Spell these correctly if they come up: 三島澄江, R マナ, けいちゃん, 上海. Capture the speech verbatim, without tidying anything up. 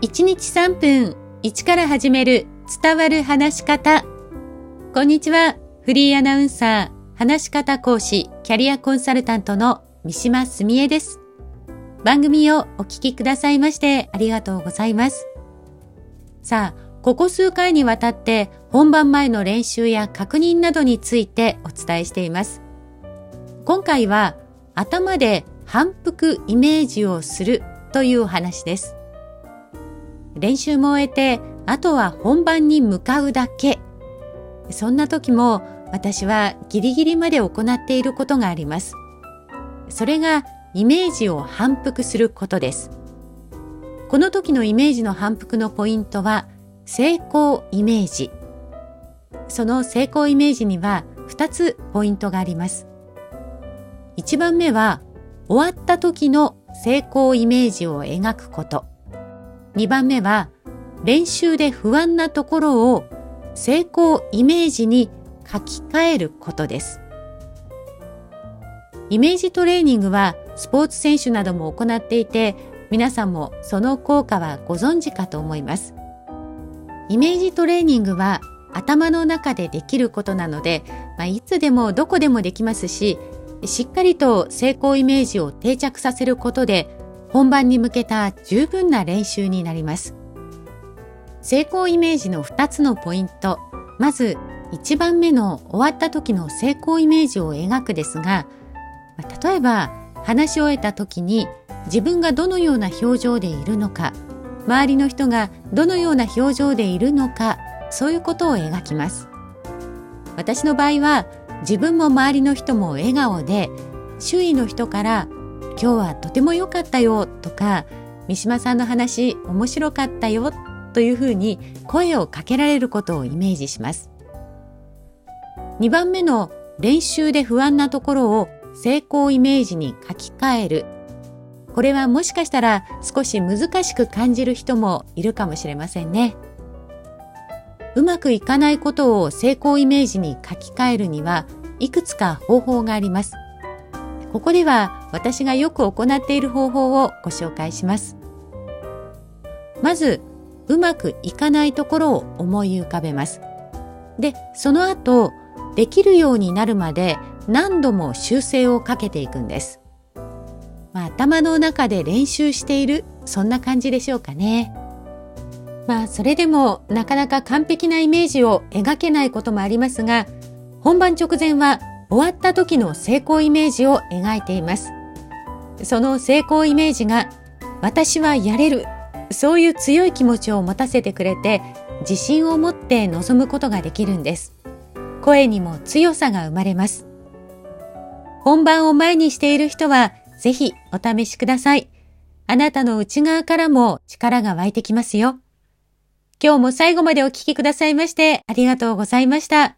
いちにちさんぷんいちから始める伝わる話し方。こんにちは、フリーアナウンサー、話し方講師、キャリアコンサルタントの三島澄江です。番組をお聞きくださいましてありがとうございます。さあ、ここ数回にわたって本番前の練習や確認などについてお伝えしています。今回は頭で反復イメージをするという話です。練習も終えて、あとは本番に向かうだけ。そんな時も私はギリギリまで行っていることがあります。それがイメージを反復することです。この時のイメージの反復のポイントは成功イメージ。その成功イメージにはふたつポイントがあります。いちばんめは終わった時の成功イメージを描くこと。にばんめは練習で不安なところを成功イメージに書き換えることです。イメージトレーニングはスポーツ選手なども行っていて、皆さんもその効果はご存知かと思います。イメージトレーニングは頭の中でできることなので、まあ、いつでもどこでもできますし、しっかりと成功イメージを定着させることで本番に向けた十分な練習になります。成功イメージのふたつのポイント。まずいちばんめの終わった時の成功イメージを描くですが、例えば話し終えた時に自分がどのような表情でいるのか、周りの人がどのような表情でいるのか、そういうことを描きます。私の場合は自分も周りの人も笑顔で、周囲の人から今日はとても良かったよとか、三島さんの話面白かったよというふうに声をかけられることをイメージします。にばんめの練習で不安なところを成功イメージに書き換える。これはもしかしたら少し難しく感じる人もいるかもしれませんね。うまくいかないことを成功イメージに書き換えるにはいくつか方法があります。ここでは私がよく行っている方法をご紹介します。まず、うまくいかないところを思い浮かべます。で、その後、できるようになるまで何度も修正をかけていくんです。まあ、頭の中で練習している、そんな感じでしょうかね。まあ、それでもなかなか完璧なイメージを描けないこともありますが、本番直前は終わった時の成功イメージを描いています。その成功イメージが、私はやれる、そういう強い気持ちを持たせてくれて、自信を持って臨むことができるんです。声にも強さが生まれます。本番を前にしている人は、ぜひお試しください。あなたの内側からも力が湧いてきますよ。今日も最後までお聞きくださいましてありがとうございました。